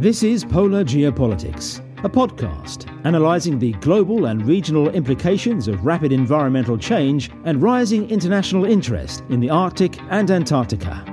This is Polar Geopolitics, a podcast analysing the global and regional implications of rapid environmental change and rising international interest in the Arctic and Antarctica.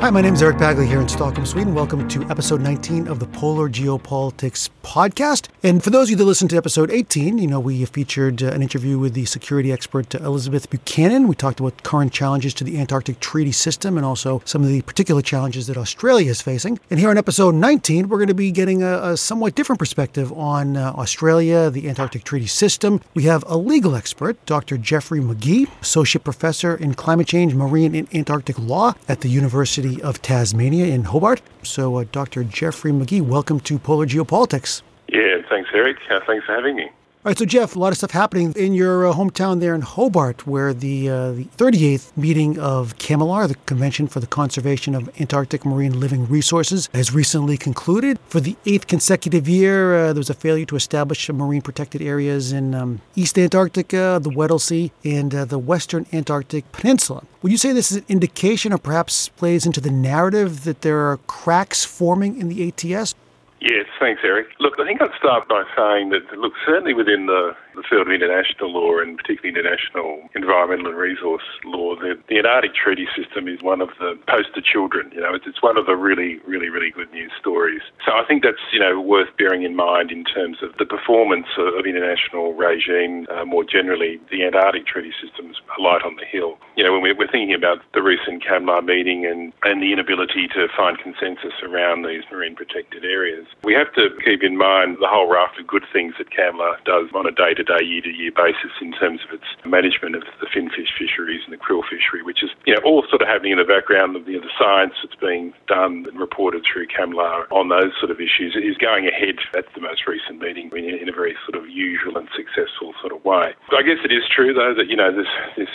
Hi, my name is Eric Bagley here in Stockholm, Sweden. Welcome to episode 19 of the Polar Geopolitics podcast. And for those of you that listened to episode 18, you know we featured an interview with the security expert Elizabeth Buchanan. We talked about current challenges to the Antarctic Treaty System and also some of the particular challenges that Australia is facing. And here on episode 19, we're going to be getting a somewhat different perspective on Australia, the Antarctic Treaty System. We have a legal expert, Dr. Jeffrey McGee, associate professor in climate change, marine, and Antarctic law at the University of Tasmania in Hobart. So, Dr. Jeffrey McGee, welcome to Polar Geopolitics. Yeah, thanks, Eric. Thanks for having me. All right, so Jeff, a lot of stuff happening in your hometown there in Hobart, where the 38th meeting of CAMELAR, the Convention for the Conservation of Antarctic Marine Living Resources, has recently concluded. For the eighth consecutive year, there was a failure to establish marine protected areas in East Antarctica, the Weddell Sea, and the Western Antarctic Peninsula. Would you say this is an indication or perhaps plays into the narrative that there are cracks forming in the ATS? Yes, thanks, Eric. Look, I think I'd start by saying that, look, certainly within the field of international law and particularly international environmental and resource law, the Antarctic Treaty System is one of the poster children. You know, it's one of the really, really, really good news stories. So I think that's, you know, worth bearing in mind in terms of the performance of international regime. More generally, the Antarctic Treaty System's a light on the hill. You know, when we're thinking about the recent CAMELAR meeting and the inability to find consensus around these marine protected areas, we have to keep in mind the whole raft of good things that CAMELAR does on a day-to-day, year-to-year basis in terms of its management of the finfish fisheries and the krill fishery, which is, you know, all sort of happening in the background of the science that's being done and reported through CAMELAR on those sort of issues. It is going ahead at the most recent meeting in a very sort of usual and successful sort of way. So I guess it is true, though, that, you know, this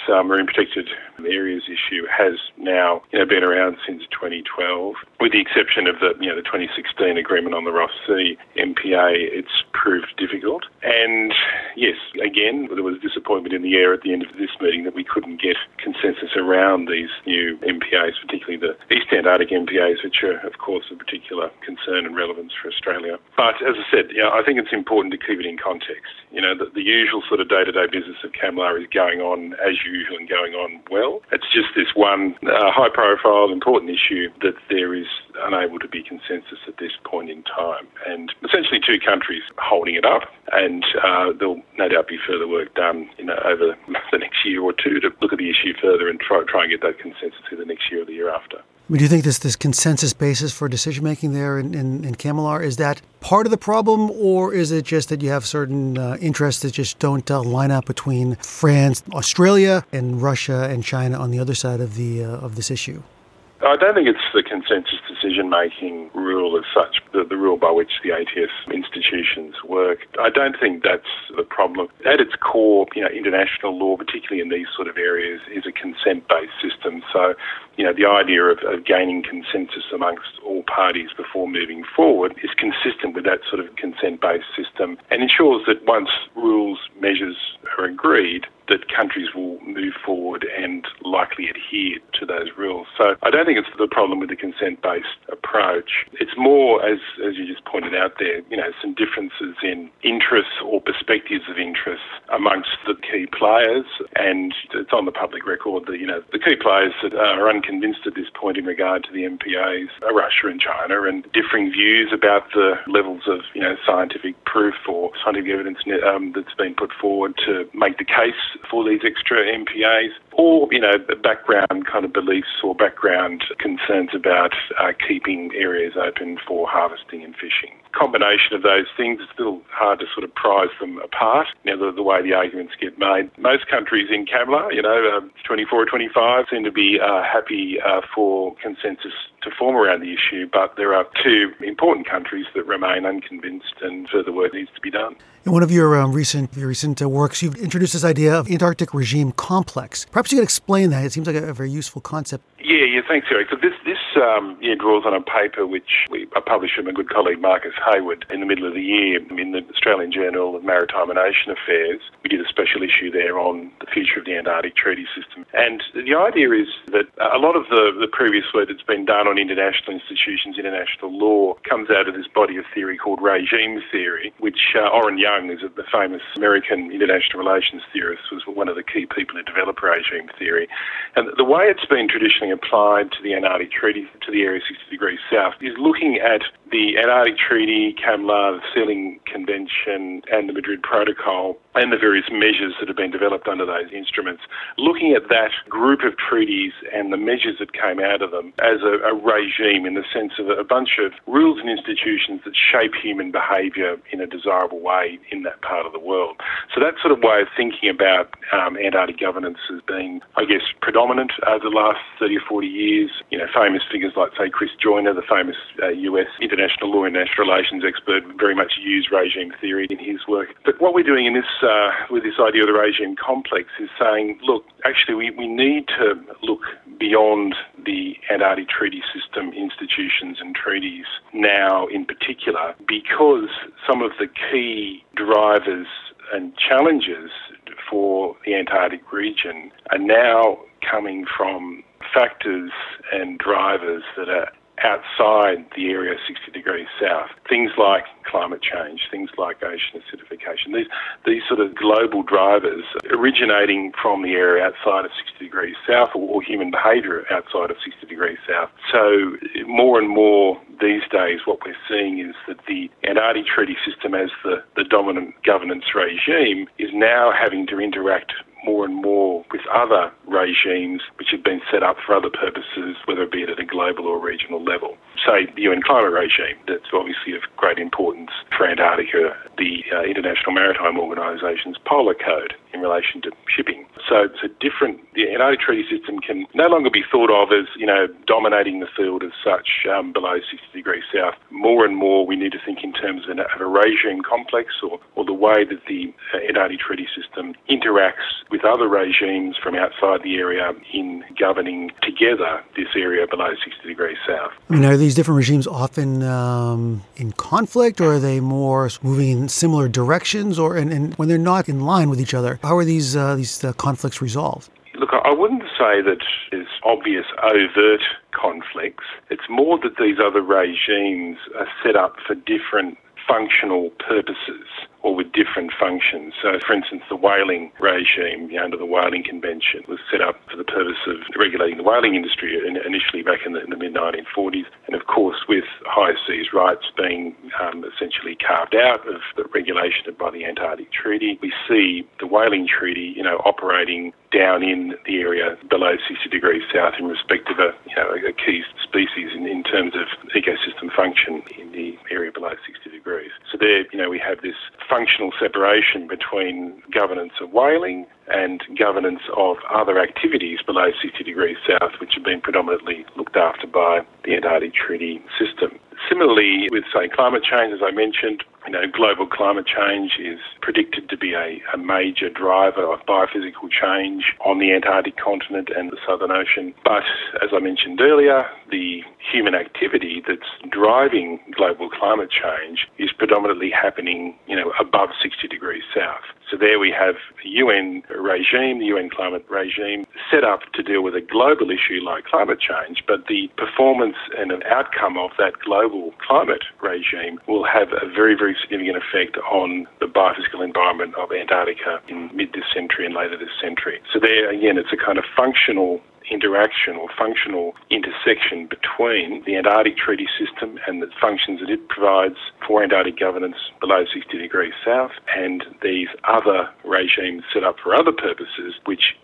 marine protected areas issue has now, you know, been around since 2012, with the exception of the 2016 agreement on the Ross Sea MPA. It's proved difficult. And yes, again, there was disappointment in the air at the end of this meeting that we couldn't get consensus around these new MPAs, particularly the East Antarctic MPAs, which are, of course, of particular concern and relevance for Australia. But as I said, you know, I think it's important to keep it in context. You know, the usual sort of day-to-day business of CAMELAR is going on as usual and going on well. It's just this one high-profile, important issue that there is unable to be consensus at this point in time, and essentially two countries holding it up, and there'll no doubt be further work done, you know, over the next year or two to look at the issue further and try and get that consensus to the next year or the year after. Do you think this consensus basis for decision-making there in CAMELAR, is that part of the problem, or is it just that you have certain interests that just don't line up between France, Australia, and Russia and China on the other side of of this issue? I don't think it's the consensus decision-making rule as such, the rule by which the ATS institutions work. I don't think that's the problem. At its core, you know, international law, particularly in these sort of areas, is a consent-based system. So, you know, the idea of gaining consensus amongst all parties before moving forward is consistent with that sort of consent-based system and ensures that once rules, measures are agreed, that countries will move forward and likely adhere to those rules. So I don't think it's the problem with the consent-based approach. It's more, as you just pointed out there, you know, some differences in interests or perspectives of interests amongst the key players. And it's on the public record that, you know, the key players that are unconvinced at this point in regard to the MPAs are Russia and China, and differing views about the levels of, you know, scientific proof or scientific evidence that's been put forward to make the case for these extra MPAs, or, you know, background kind of beliefs or background concerns about keeping areas open for harvesting and fishing. Combination of those things, it's still hard to sort of prize them apart. Now, the way the arguments get made, most countries in CAMELAR, you know, 24 or 25, seem to be happy for consensus to form around the issue, but there are two important countries that remain unconvinced and further work needs to be done. In one of your recent works, you've introduced this idea of Antarctic regime complex. Perhaps you could explain that. It seems like a very useful concept. Yeah, thanks, Eric. So this draws on a paper which I published with my good colleague Marcus Hayward in the middle of the year in the Australian Journal of Maritime and Ocean Affairs. We did a special issue there on the future of the Antarctic Treaty System. And the idea is that a lot of the previous work that's been done on international institutions, international law, comes out of this body of theory called regime theory, which Oren Young, is the famous American international relations theorist, was one of the key people who developed regime theory. And the way it's been traditionally applied to the Antarctic Treaty, to the area 60 degrees south, is looking at the Antarctic Treaty, CAMLAR, the Sealing Convention and the Madrid Protocol and the various measures that have been developed under those instruments, looking at that group of treaties and the measures that came out of them as a regime, in the sense of a bunch of rules and institutions that shape human behaviour in a desirable way in that part of the world. So that sort of way of thinking about Antarctic governance has been, I guess, predominant over the last 30 or 40 years. You know, famous figures like, say, Chris Joyner, the famous US international law and international relations expert, very much used regime theory in his work. But what we're doing in this with this idea of the regime complex is saying, look, actually we need to look beyond the Antarctic Treaty System institutions and treaties now in particular, because some of the key drivers and challenges for the Antarctic region are now coming from factors and drivers that are outside the area 60 degrees south. Things like climate change, things like ocean acidification, these sort of global drivers originating from the area outside of 60 degrees south, or human behaviour outside of 60 degrees south. So more and more these days what we're seeing is that the Antarctic Treaty System, as the dominant governance regime, is now having to interact more and more with other regimes which have been set up for other purposes, whether it be at a global or regional level. Say, the UN climate regime, that's obviously of great importance for Antarctica, the International Maritime Organisation's Polar Code in relation to shipping. So it's a different, the Antarctic Treaty System can no longer be thought of as, you know, dominating the field as such below 60 degrees south. More and more we need to think in terms of a regime complex, or the way that the Antarctic Treaty System interacts with other regimes from outside the area in governing together this area below 60 degrees south. I mean, are these different regimes often in conflict, or are they more moving in similar directions, or and when they're not in line with each other, how are these conflicts resolved? Look, I wouldn't say that there's obvious overt conflicts. It's more that these other regimes are set up for different functional purposes, or with different functions. So, for instance, the whaling regime, under the Whaling Convention, was set up for the purpose of regulating the whaling industry initially back in the mid-1940s. And, of course, with high seas rights being essentially carved out of the regulation by the Antarctic Treaty, we see the Whaling Treaty, operating down in the area below 60 degrees south in respect of a key species in terms of ecosystem function in the area below 60 degrees. So there, we have this functional separation between governance of whaling and governance of other activities below 60 degrees south, which have been predominantly looked after by the Antarctic Treaty System. Similarly, with, say, climate change, as I mentioned, global climate change is predicted to be a major driver of biophysical change on the Antarctic continent and the Southern Ocean. But, as I mentioned earlier, the human activity that's driving global climate change is predominantly happening, above 60 degrees south. So there we have the UN regime, the UN climate regime, set up to deal with a global issue like climate change, but the performance and an outcome of that global climate regime will have a very, very significant effect on the biophysical environment of Antarctica in mid this century and later this century. So there, again, it's a kind of functional interaction or functional intersection between the Antarctic Treaty System and the functions that it provides for Antarctic governance below 60 degrees south, and these other regimes set up for other purposes, which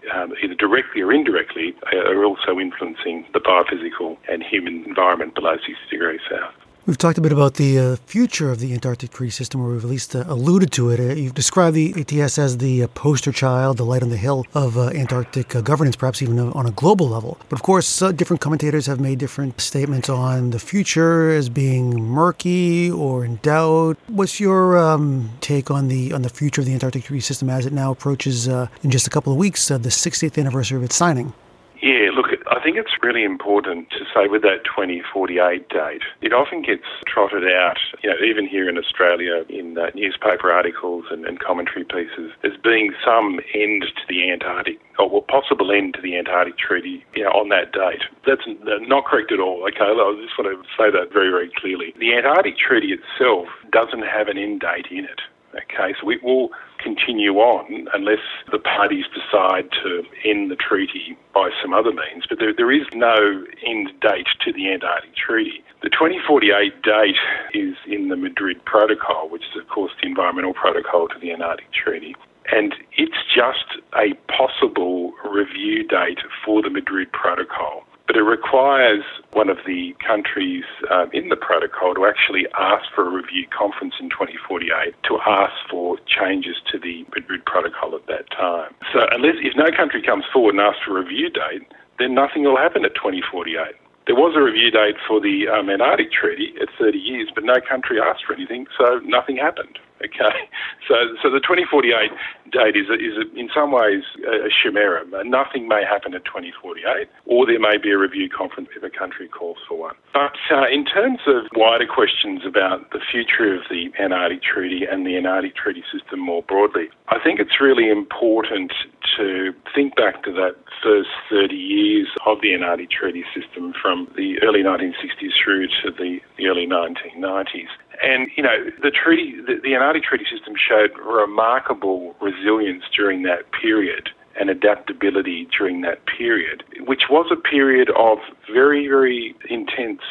either directly or indirectly are also influencing the biophysical and human environment below 60 degrees south. We've talked a bit about the future of the Antarctic Treaty System, or we've at least alluded to it. You've described the ATS as the poster child, the light on the hill of Antarctic governance, perhaps even on a global level. But of course, different commentators have made different statements on the future as being murky or in doubt. What's your take on the future of the Antarctic Treaty System as it now approaches, in just a couple of weeks, the 60th anniversary of its signing? Yeah, look, I think it's really important to say with that 2048 date, it often gets trotted out, you know, even here in Australia in newspaper articles and commentary pieces, as being some end to the Antarctic, or possible end to the Antarctic Treaty, you know, on that date. That's not correct at all, okay? I just want to say that very, very clearly. The Antarctic Treaty itself doesn't have an end date in it, okay? So it will continue on unless the parties decide to end the treaty by some other means. But there is no end date to the Antarctic Treaty. The 2048 date is in the Madrid Protocol, which is, of course, the environmental protocol to the Antarctic Treaty. And it's just a possible review date for the Madrid Protocol. But it requires one of the countries in the protocol to actually ask for a review conference in 2048 to ask for changes to the Madrid Protocol at that time. So if no country comes forward and asks for a review date, then nothing will happen at 2048. There was a review date for the Antarctic Treaty at 30 years, but no country asked for anything, so nothing happened. Okay, so the 2048 date is in some ways a chimera. Nothing may happen at 2048, or there may be a review conference if a country calls for one. But in terms of wider questions about the future of the Antarctic Treaty and the Antarctic Treaty system more broadly, I think it's really important to think back to that first 30 years of the Antarctic Treaty system from the early 1960s through to the early 1990s. And, you know, the Antarctic Treaty system showed remarkable resilience during that period and adaptability during that period, which was a period of very, very intense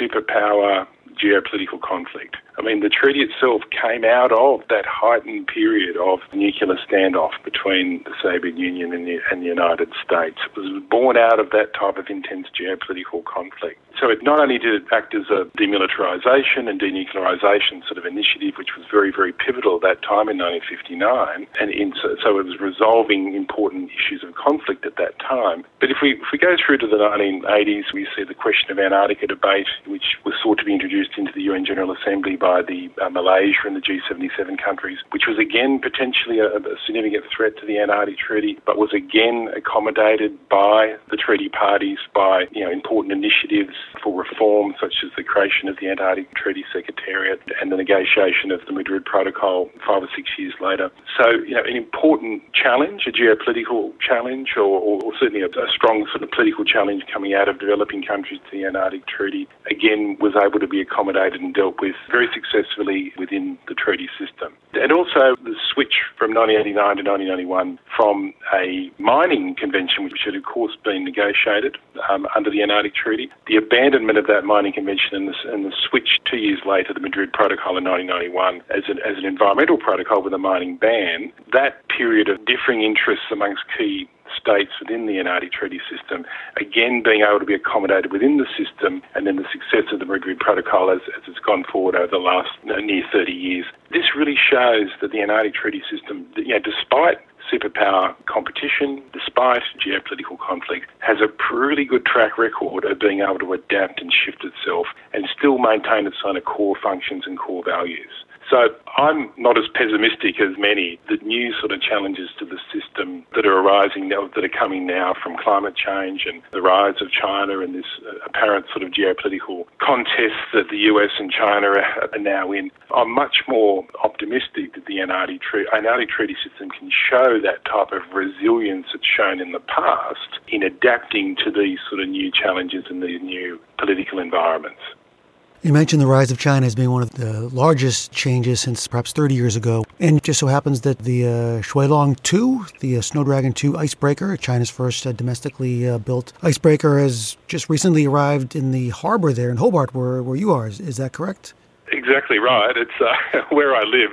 superpower geopolitical conflict. I mean, the treaty itself came out of that heightened period of nuclear standoff between the Soviet Union and the United States. It was born out of that type of intense geopolitical conflict. So it not only did it act as a demilitarization and denuclearization sort of initiative, which was very, very pivotal at that time in 1959, so it was resolving important issues of conflict at that time. But if we go through to the 1980s, we see the question of Antarctica debate, which was sought to be introduced into the UN General Assembly by the Malaysia and the G77 countries, which was again potentially a significant threat to the Antarctic Treaty, but was again accommodated by the treaty parties by, you know, important initiatives for reform, such as the creation of the Antarctic Treaty Secretariat and the negotiation of the Madrid Protocol 5 or 6 years later. So, you know, an important challenge, a geopolitical challenge, or certainly a strong sort of political challenge coming out of developing countries to the Antarctic Treaty, again, was able to be accommodated and dealt with very successfully within the treaty system. And also the switch from 1989 to 1991 from a mining convention, which had of course been negotiated under the Antarctic Treaty, the abandonment of that mining convention and the switch 2 years later, the Madrid Protocol in 1991 as an environmental protocol with a mining ban, that period of differing interests amongst key states within the Antarctic Treaty system, again being able to be accommodated within the system, and then the success of the Madrid Protocol as it's gone forward over the last near 30 years. This really shows that the Antarctic Treaty system, you know, despite superpower competition, despite geopolitical conflict, has a pretty good track record of being able to adapt and shift itself and still maintain its own core functions and core values. So I'm not as pessimistic as many. The new sort of challenges to the system that are arising now, that are coming now from climate change and the rise of China and this apparent sort of geopolitical contest that the US and China are now in, I'm much more optimistic that the Antarctic Treaty system can show that type of resilience it's shown in the past in adapting to these sort of new challenges and these new political environments. You mentioned the rise of China as being one of the largest changes since perhaps 30 years ago. And it just so happens that the Xuelong 2, the Snow Dragon 2 icebreaker, China's first domestically built icebreaker, has just recently arrived in the harbor there in Hobart, where you are. Is that correct? Exactly right. It's where I live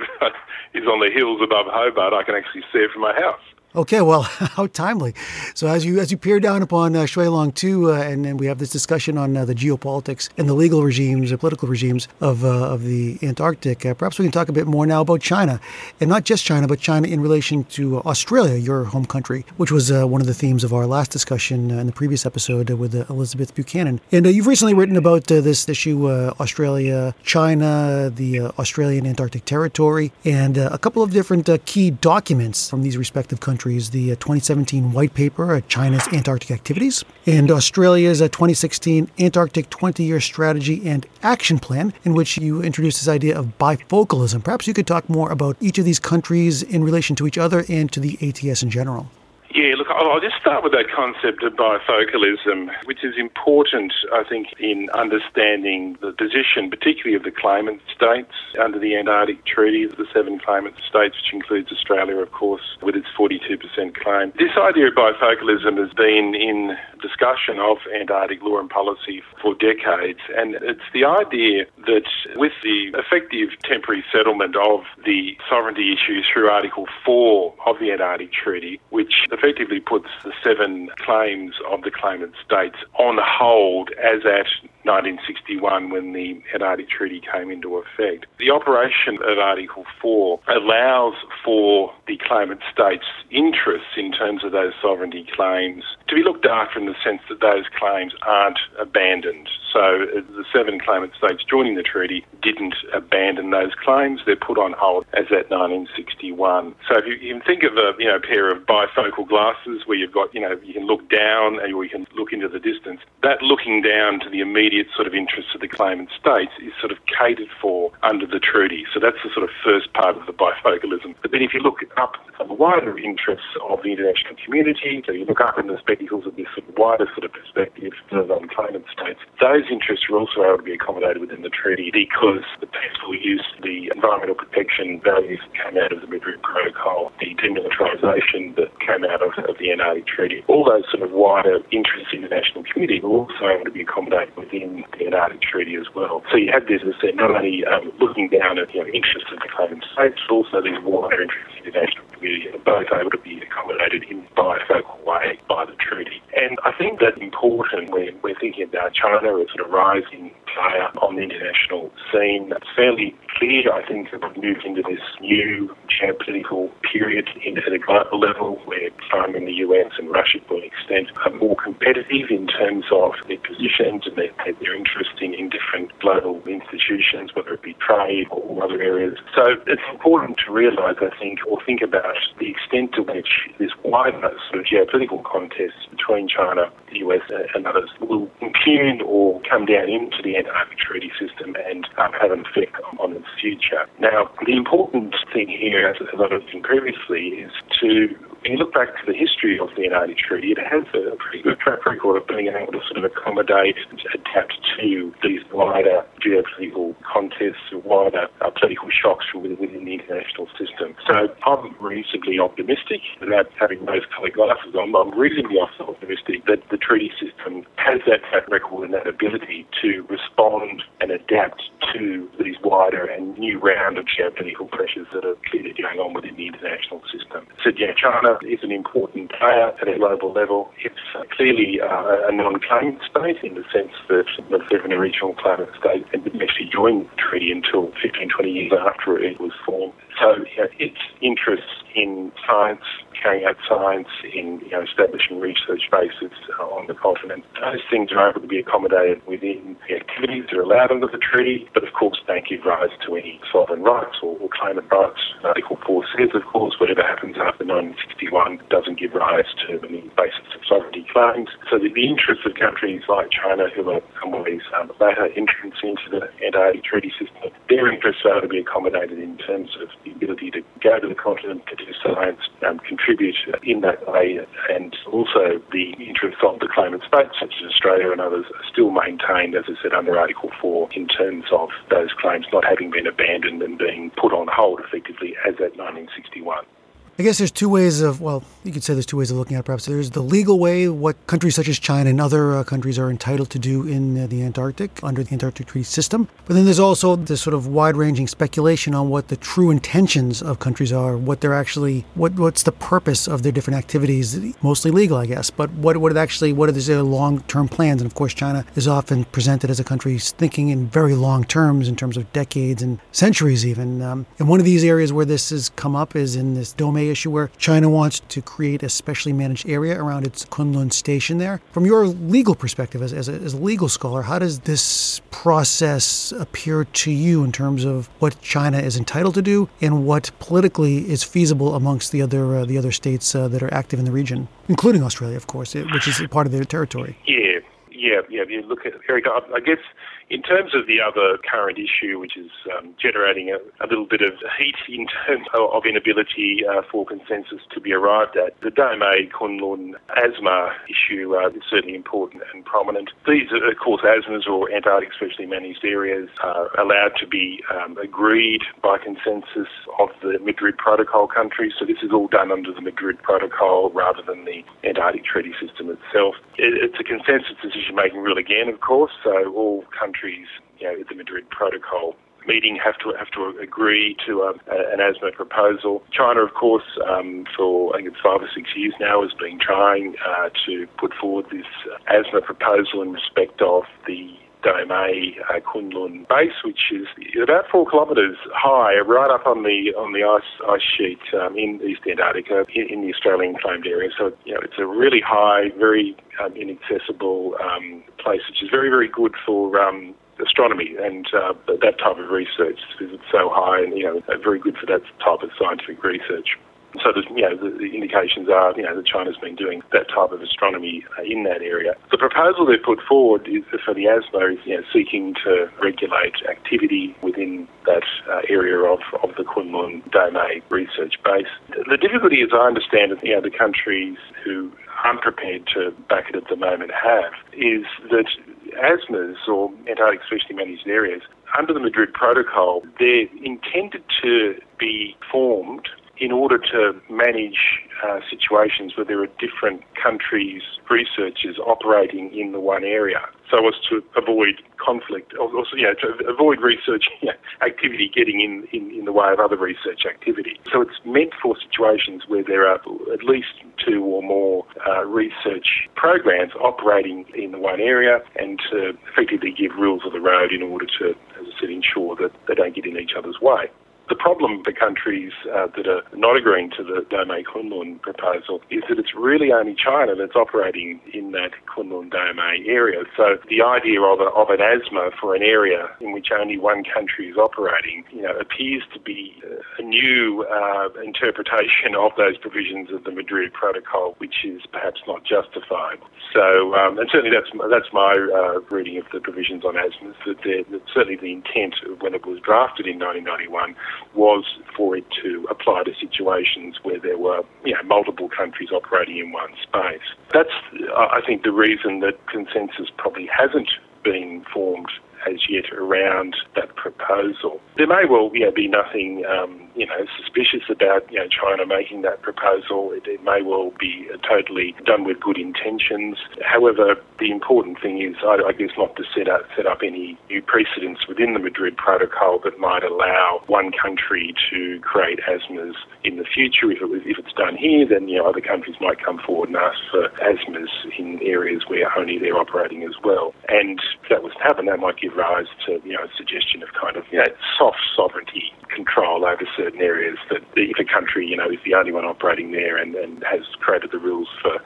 is on the hills above Hobart. I can actually see it from my house. Okay, well, how timely. So as you peer down upon Xuelong 2, and we have this discussion on the geopolitics and the legal regimes, the political regimes of the Antarctic, perhaps we can talk a bit more now about China. And not just China, but China in relation to Australia, your home country, which was one of the themes of our last discussion in the previous episode with Elizabeth Buchanan. And you've recently written about this issue, Australia, China, the Australian Antarctic Territory, and a couple of different key documents from these respective countries countries, the 2017 White Paper, China's Antarctic Activities, and Australia's 2016 Antarctic 20-Year Strategy and Action Plan, in which you introduced this idea of bifocalism. Perhaps you could talk more about each of these countries in relation to each other and to the ATS in general. Yeah, look, I'll just start with that concept of bifocalism, which is important, I think, in understanding the position, particularly of the claimant states under the Antarctic Treaty, the seven claimant states, which includes Australia, of course, with its 42% claim. This idea of bifocalism has been in discussion of Antarctic law and policy for decades, and it's the idea that with the effective temporary settlement of the sovereignty issue through Article 4 of the Antarctic Treaty, which effectively puts the seven claims of the claimant states on hold as at 1961, when the Antarctic Treaty came into effect. The operation of Article 4 allows for the claimant states' interests in terms of those sovereignty claims to be looked after in the sense that those claims aren't abandoned. So the seven claimant states joining the treaty didn't abandon those claims. They're put on hold as at 1961. So if you can think of a pair of bifocal glasses where you've got, you can look down or you can look into the distance, that looking down to the immediate sort of interests of the claimant states is sort of catered for under the treaty. So that's the sort of first part of the bifocalism. But then if you look up at the wider interests of the international community, so you look up in the spectacles of this sort of wider sort of perspective of the claimant states, those interests are also able to be accommodated within the treaty because the peaceful use, the environmental protection values that came out of the Madrid Protocol, the demilitarisation that came out of the Antarctic Treaty, all those sort of wider interests in the international community were also able to be accommodated within the Antarctic Treaty as well. So you have this, as I said, not only looking down at interests of the claimant states, but also these wider interests in the international community are both able to be accommodated in a bifocal way by the treaty. And I think that's important when we're thinking about China as sort of rising player on the international scene. It's fairly clear, I think, that we've moved into this new geopolitical period at a global level where China and the US and Russia, to an extent, are more competitive in terms of their positions and their interest in different global institutions, whether it be trade or other areas. So it's important to realise, I think, or think about the extent to which this wider sort of geopolitical contest between China, the US and others will impugn or come down into the Antarctic Treaty System and have an effect on its future. Now, the important thing here, as I mentioned previously, is to, when you look back to the history of the Antarctic Treaty, it has a pretty good track record of being able to sort of accommodate and adapt to these wider geopolitical contests, wider political shocks within the international system. So I'm reasonably optimistic, without having those coloured glasses on, but I'm reasonably optimistic that the treaty system has that track record and that ability to respond and adapt to these wider and new round of geopolitical pressures that are clearly going on within the international system. So yeah, China is an important player at a global level. It's clearly a non-claimant state in the sense that the seven original claimant states didn't actually join the treaty until 15, 20 years after it was formed. So its interests in science, carrying out science, in establishing research bases on the continent, those things are able to be accommodated within the activities that are allowed under the treaty, but of course don't give rise to any sovereign rights or claimant rights. Article 4 says, of course, whatever happens after 1961 doesn't give rise to any basis of sovereignty claims. So the interests of countries like China, who are some of these later entrants into the Antarctic Treaty System, their interests are able to be accommodated in terms of the ability to go to the continent, to do science, contribute in that way, and also the interests of the claimant states, such as Australia and others, are still maintained, as I said, under Article 4 in terms of those claims not having been abandoned and being put on hold effectively as at 1961. I guess there's two ways of, you could say there's two ways of looking at it, perhaps. There's the legal way, what countries such as China and other countries are entitled to do in the Antarctic, under the Antarctic Treaty System. But then there's also this sort of wide-ranging speculation on what the true intentions of countries are, what they're actually, what's the purpose of their different activities, mostly legal, I guess. But what are their long-term plans? And of course, China is often presented as a country thinking in very long terms, in terms of decades and centuries even. And one of these areas where this has come up is in this Dome A issue where China wants to create a specially managed area around its Kunlun Station there. From your legal perspective, as a legal scholar, how does this process appear to you in terms of what China is entitled to do and what politically is feasible amongst the other states that are active in the region, including Australia, of course, which is part of their territory? Yeah. You look at, Eric, I guess in terms of the other current issue, which is generating a little bit of heat in terms of inability for consensus to be arrived at, the Dome A Kunlun asthma issue is certainly important and prominent. These, of course, asthmas or Antarctic specially managed areas are allowed to be agreed by consensus of the Madrid Protocol countries. So this is all done under the Madrid Protocol rather than the Antarctic Treaty System itself. It's a consensus decision-making rule again, of course, so all countries, at the Madrid Protocol meeting have to agree to an asthma proposal. China, of course, for I think it's 5 or 6 years now, has been trying to put forward this asthma proposal in respect of the Dome A Kunlun base, which is about 4 kilometres high, right up on the ice sheet in East Antarctica, in the Australian claimed area. So it's a really high, very inaccessible place, which is very, very good for astronomy and that type of research, because it's so high and very good for that type of scientific research. So the indications are that China's been doing that type of astronomy in that area. The proposal they've put forward is for the ASMA is seeking to regulate activity within that area of the Kunlun Dome A research base. The difficulty, as I understand it, the countries who aren't prepared to back it at the moment have, is that ASMAs, or Antarctic specially managed areas, under the Madrid Protocol, they're intended to be formed in order to manage situations where there are different countries' researchers operating in the one area, so as to avoid conflict, also to avoid research activity getting in the way of other research activity. So it's meant for situations where there are at least 2 or more research programs operating in the one area, and to effectively give rules of the road in order to, as I said, ensure that they don't get in each other's way. The problem for countries that are not agreeing to the Dome A Kunlun proposal is that it's really only China that's operating in that Kunlun Dome A area. So the idea of an ASMA for an area in which only one country is operating, appears to be a new interpretation of those provisions of the Madrid Protocol, which is perhaps not justified. So, and certainly that's my reading of the provisions on ASMAs, that certainly the intent when it was drafted in 1991 was for it to apply to situations where there were multiple countries operating in one space. That's, I think, the reason that consensus probably hasn't been formed as yet around that proposal. There may well be nothing suspicious about China making that proposal. It may well be totally done with good intentions. However, the important thing is, I guess, not to set up any new precedents within the Madrid Protocol that might allow one country to create ASMAs in the future. If it's done here, then other countries might come forward and ask for ASMAs in areas where only they're operating as well. And if that was to happen, that might give rise to a suggestion of kind of soft sovereignty control over certain areas, that if a country is the only one operating there and has created the rules for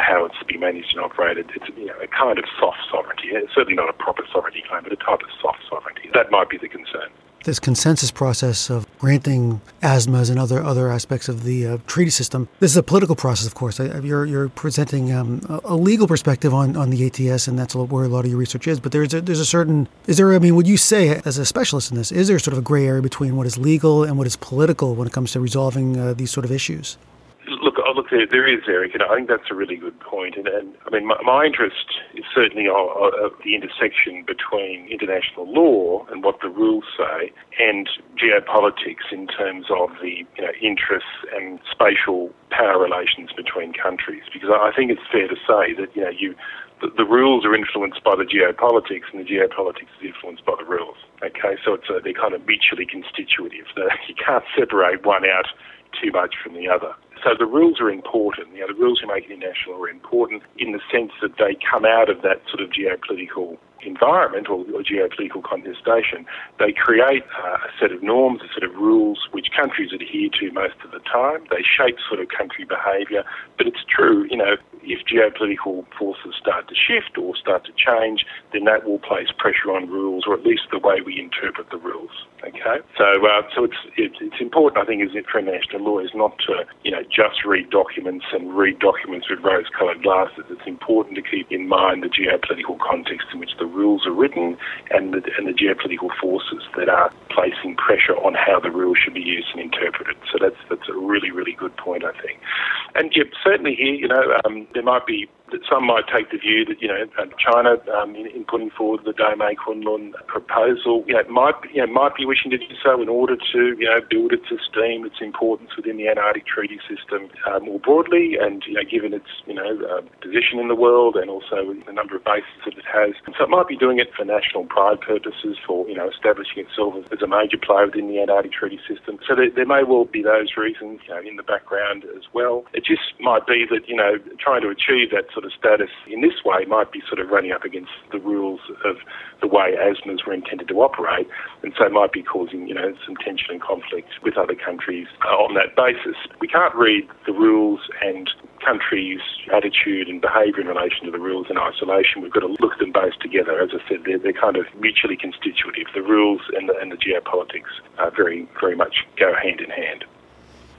how it's to be managed and operated, it's a kind of soft sovereignty. It's certainly not a proper sovereignty claim, but a type of soft sovereignty. That might be the concern. This consensus process of granting ASMAs and other aspects of the treaty system, this is a political process, of course. You're presenting a legal perspective on the ATS, and that's where a lot of your research is. But there's a certain, would you say, as a specialist in this, is there sort of a gray area between what is legal and what is political when it comes to resolving these sort of issues? Look, there is, Eric, and I think that's a really good point. And I mean, my interest is certainly of the intersection between international law and what the rules say, and geopolitics in terms of the interests and spatial power relations between countries. Because I think it's fair to say that the rules are influenced by the geopolitics, and the geopolitics is influenced by the rules. Okay, so they're kind of mutually constitutive. You can't separate one out too much from the other. So the rules are important. You know, the rules who make it international are important in the sense that they come out of that sort of geopolitical environment or geopolitical contestation. They create a set of norms, a set of rules which countries adhere to most of the time. They shape sort of country behaviour. But it's true, you know, if geopolitical forces start to shift or start to change, then that will place pressure on rules, or at least the way we interpret the rules. Okay, so it's important, I think, as for international law, is not to, you know, just read documents with rose-coloured glasses. It's important to keep in mind the geopolitical context in which the rules are written and the geopolitical forces that are placing pressure on how the rules should be used and interpreted. So that's a really, really good point, I think. And yeah, certainly here, you know, there might be, some might take the view that, you know, China, in putting forward the Dome A Kunlun proposal, you know, might be wishing to do so in order to, you know, build its esteem, its importance within the Antarctic Treaty System more broadly, and, you know, given its, you know, position in the world and also the number of bases that it has. So it might be doing it for national pride purposes, for, you know, establishing itself as a major player within the Antarctic Treaty System. So there may well be those reasons, you know, in the background as well. It just might be that, you know, trying to achieve that sort of status in this way might be sort of running up against the rules of the way ASMAs were intended to operate, and so might be causing, you know, some tension and conflict with other countries on that basis. We can't read the rules and countries' attitude and behaviour in relation to the rules in isolation. We've got to look at them both together. As I said, they're kind of mutually constitutive. The rules and the geopolitics very, very much go hand in hand.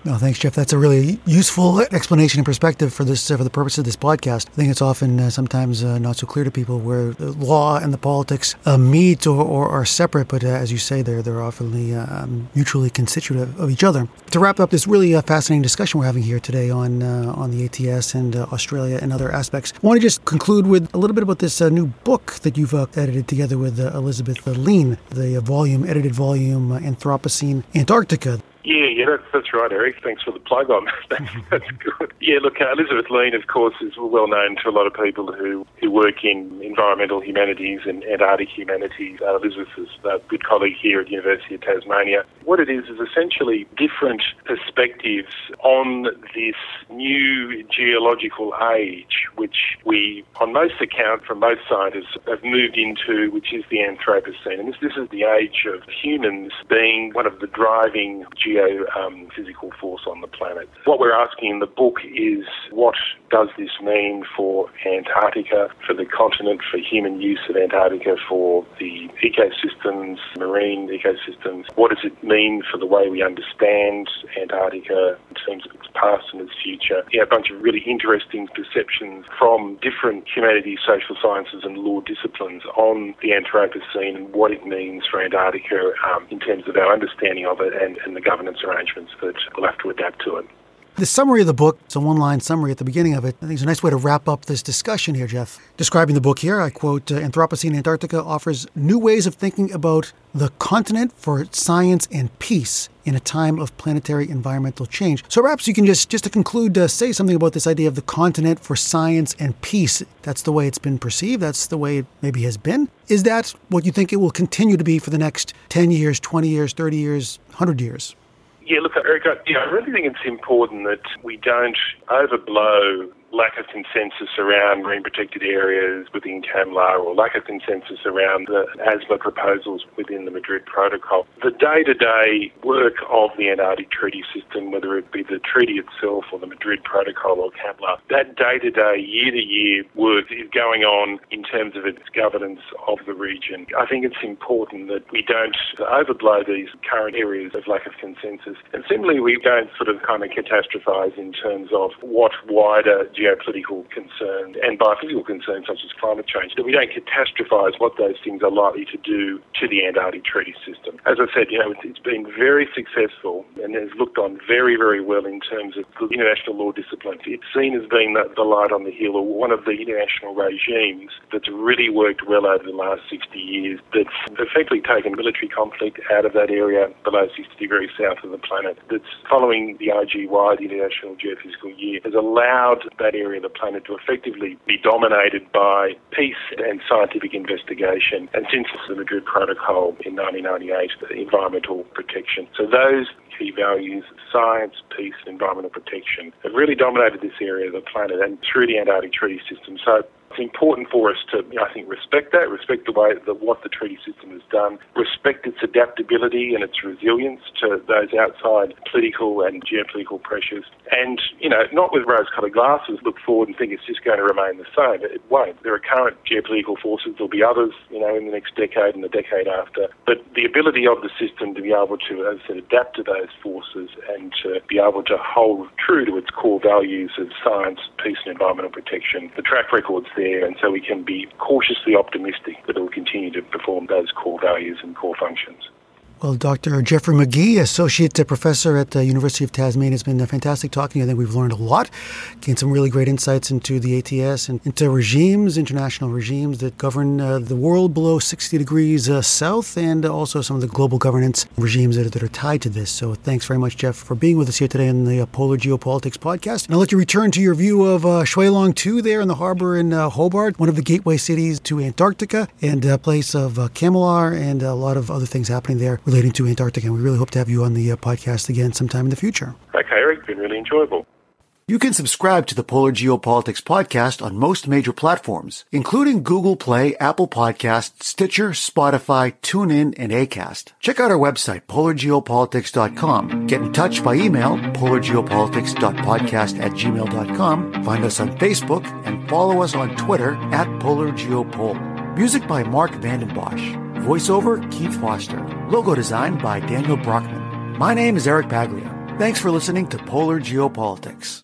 No, thanks, Jeff. That's a really useful explanation and perspective for this, for the purpose of this podcast. I think it's often sometimes not so clear to people where the law and the politics meet or are separate, but as you say, they're often mutually constitutive of each other. To wrap up this really fascinating discussion we're having here today on the ATS and Australia and other aspects, I want to just conclude with a little bit about this new book that you've edited together with Elizabeth Lean, the edited volume, Anthropocene Antarctica. Yeah, that's right, Eric. Thanks for the plug on. That's good. Yeah, look, Elizabeth Lean, of course, is well known to a lot of people who work in environmental humanities and Antarctic humanities. Elizabeth is a good colleague here at the University of Tasmania. What it is essentially different perspectives on this new geological age, which we, on most account from most scientists, have moved into, which is the Anthropocene. And this is the age of humans being one of the driving physical force on the planet. What we're asking in the book is, what does this mean for Antarctica, for the continent, for human use of Antarctica, for the ecosystems, marine ecosystems? What does it mean for the way we understand Antarctica in terms of its past and its future? Yeah, a bunch of really interesting perceptions from different humanities, social sciences and law disciplines on the Anthropocene and what it means for Antarctica in terms of our understanding of it and the governance arrangements that we'll have to adapt to it. The summary of the book, it's a one-line summary at the beginning of it. I think it's a nice way to wrap up this discussion here, Jeff. Describing the book here, I quote, Anthropocene Antarctica offers new ways of thinking about the continent for science and peace in a time of planetary environmental change. So perhaps you can just to conclude, say something about this idea of the continent for science and peace. That's the way it's been perceived. That's the way it maybe has been. Is that what you think it will continue to be for the next 10 years, 20 years, 30 years, 100 years? Yeah, look, Eric, I really think it's important that we don't overblow lack of consensus around marine protected areas within CAMLAR, or lack of consensus around the ASMA proposals within the Madrid Protocol. The day-to-day work of the Antarctic Treaty System, whether it be the treaty itself or the Madrid Protocol or CAMLAR, that day-to-day, year-to-year work is going on in terms of its governance of the region. I think it's important that we don't overblow these current areas of lack of consensus. And similarly, we don't sort of kind of catastrophise in terms of what wider geopolitical concerns and biophysical concerns such as climate change, that we don't catastrophise what those things are likely to do to the Antarctic Treaty System. As I said, you know, it's been very successful and has looked on very, very well in terms of the international law discipline. It's seen as being the light on the hill, or one of the international regimes that's really worked well over the last 60 years, that's effectively taken military conflict out of that area below 60 degrees south of the planet, that's following the IGY, the International Geophysical Year, has allowed that that area of the planet to effectively be dominated by peace and scientific investigation, and since the Madrid Protocol in 1998, environmental protection. So those key values, science, peace, environmental protection, have really dominated this area of the planet and through the Antarctic Treaty System. So it's important for us to, I think, respect that, respect the way that what the treaty system has done, respect its adaptability and its resilience to those outside political and geopolitical pressures, and, you know, not with rose-coloured glasses look forward and think it's just going to remain the same. It won't. There are current geopolitical forces. There'll be others, you know, in the next decade and the decade after. But the ability of the system to be able to, as I said, adapt to those forces and to be able to hold true to its core values of science, peace and environmental protection, the track record's there. And so we can be cautiously optimistic that it will continue to perform those core values and core functions. Well, Dr. Jeffrey McGee, Associate Professor at the University of Tasmania, it's been fantastic talking. I think we've learned a lot, gained some really great insights into the ATS and into regimes, international regimes that govern the world below 60 degrees south, and also some of the global governance regimes that are tied to this. So thanks very much, Jeff, for being with us here today in the Polar Geopolitics podcast. And I'll let you return to your view of Xuelong 2 there in the harbour in Hobart, one of the gateway cities to Antarctica, and a place of Kamilar and a lot of other things happening there relating to Antarctica, and we really hope to have you on the podcast again sometime in the future. Okay, Eric, it's been really enjoyable. You can subscribe to the Polar Geopolitics podcast on most major platforms, including Google Play, Apple Podcasts, Stitcher, Spotify, TuneIn, and Acast. Check out our website, polargeopolitics.com. Get in touch by email, polargeopolitics.podcast@gmail.com. Find us on Facebook and follow us on Twitter @PolarGeoPol. Music by Mark Vandenbosch. Voiceover, Keith Foster. Logo design by Daniel Brockman. My name is Eric Paglia. Thanks for listening to Polar Geopolitics.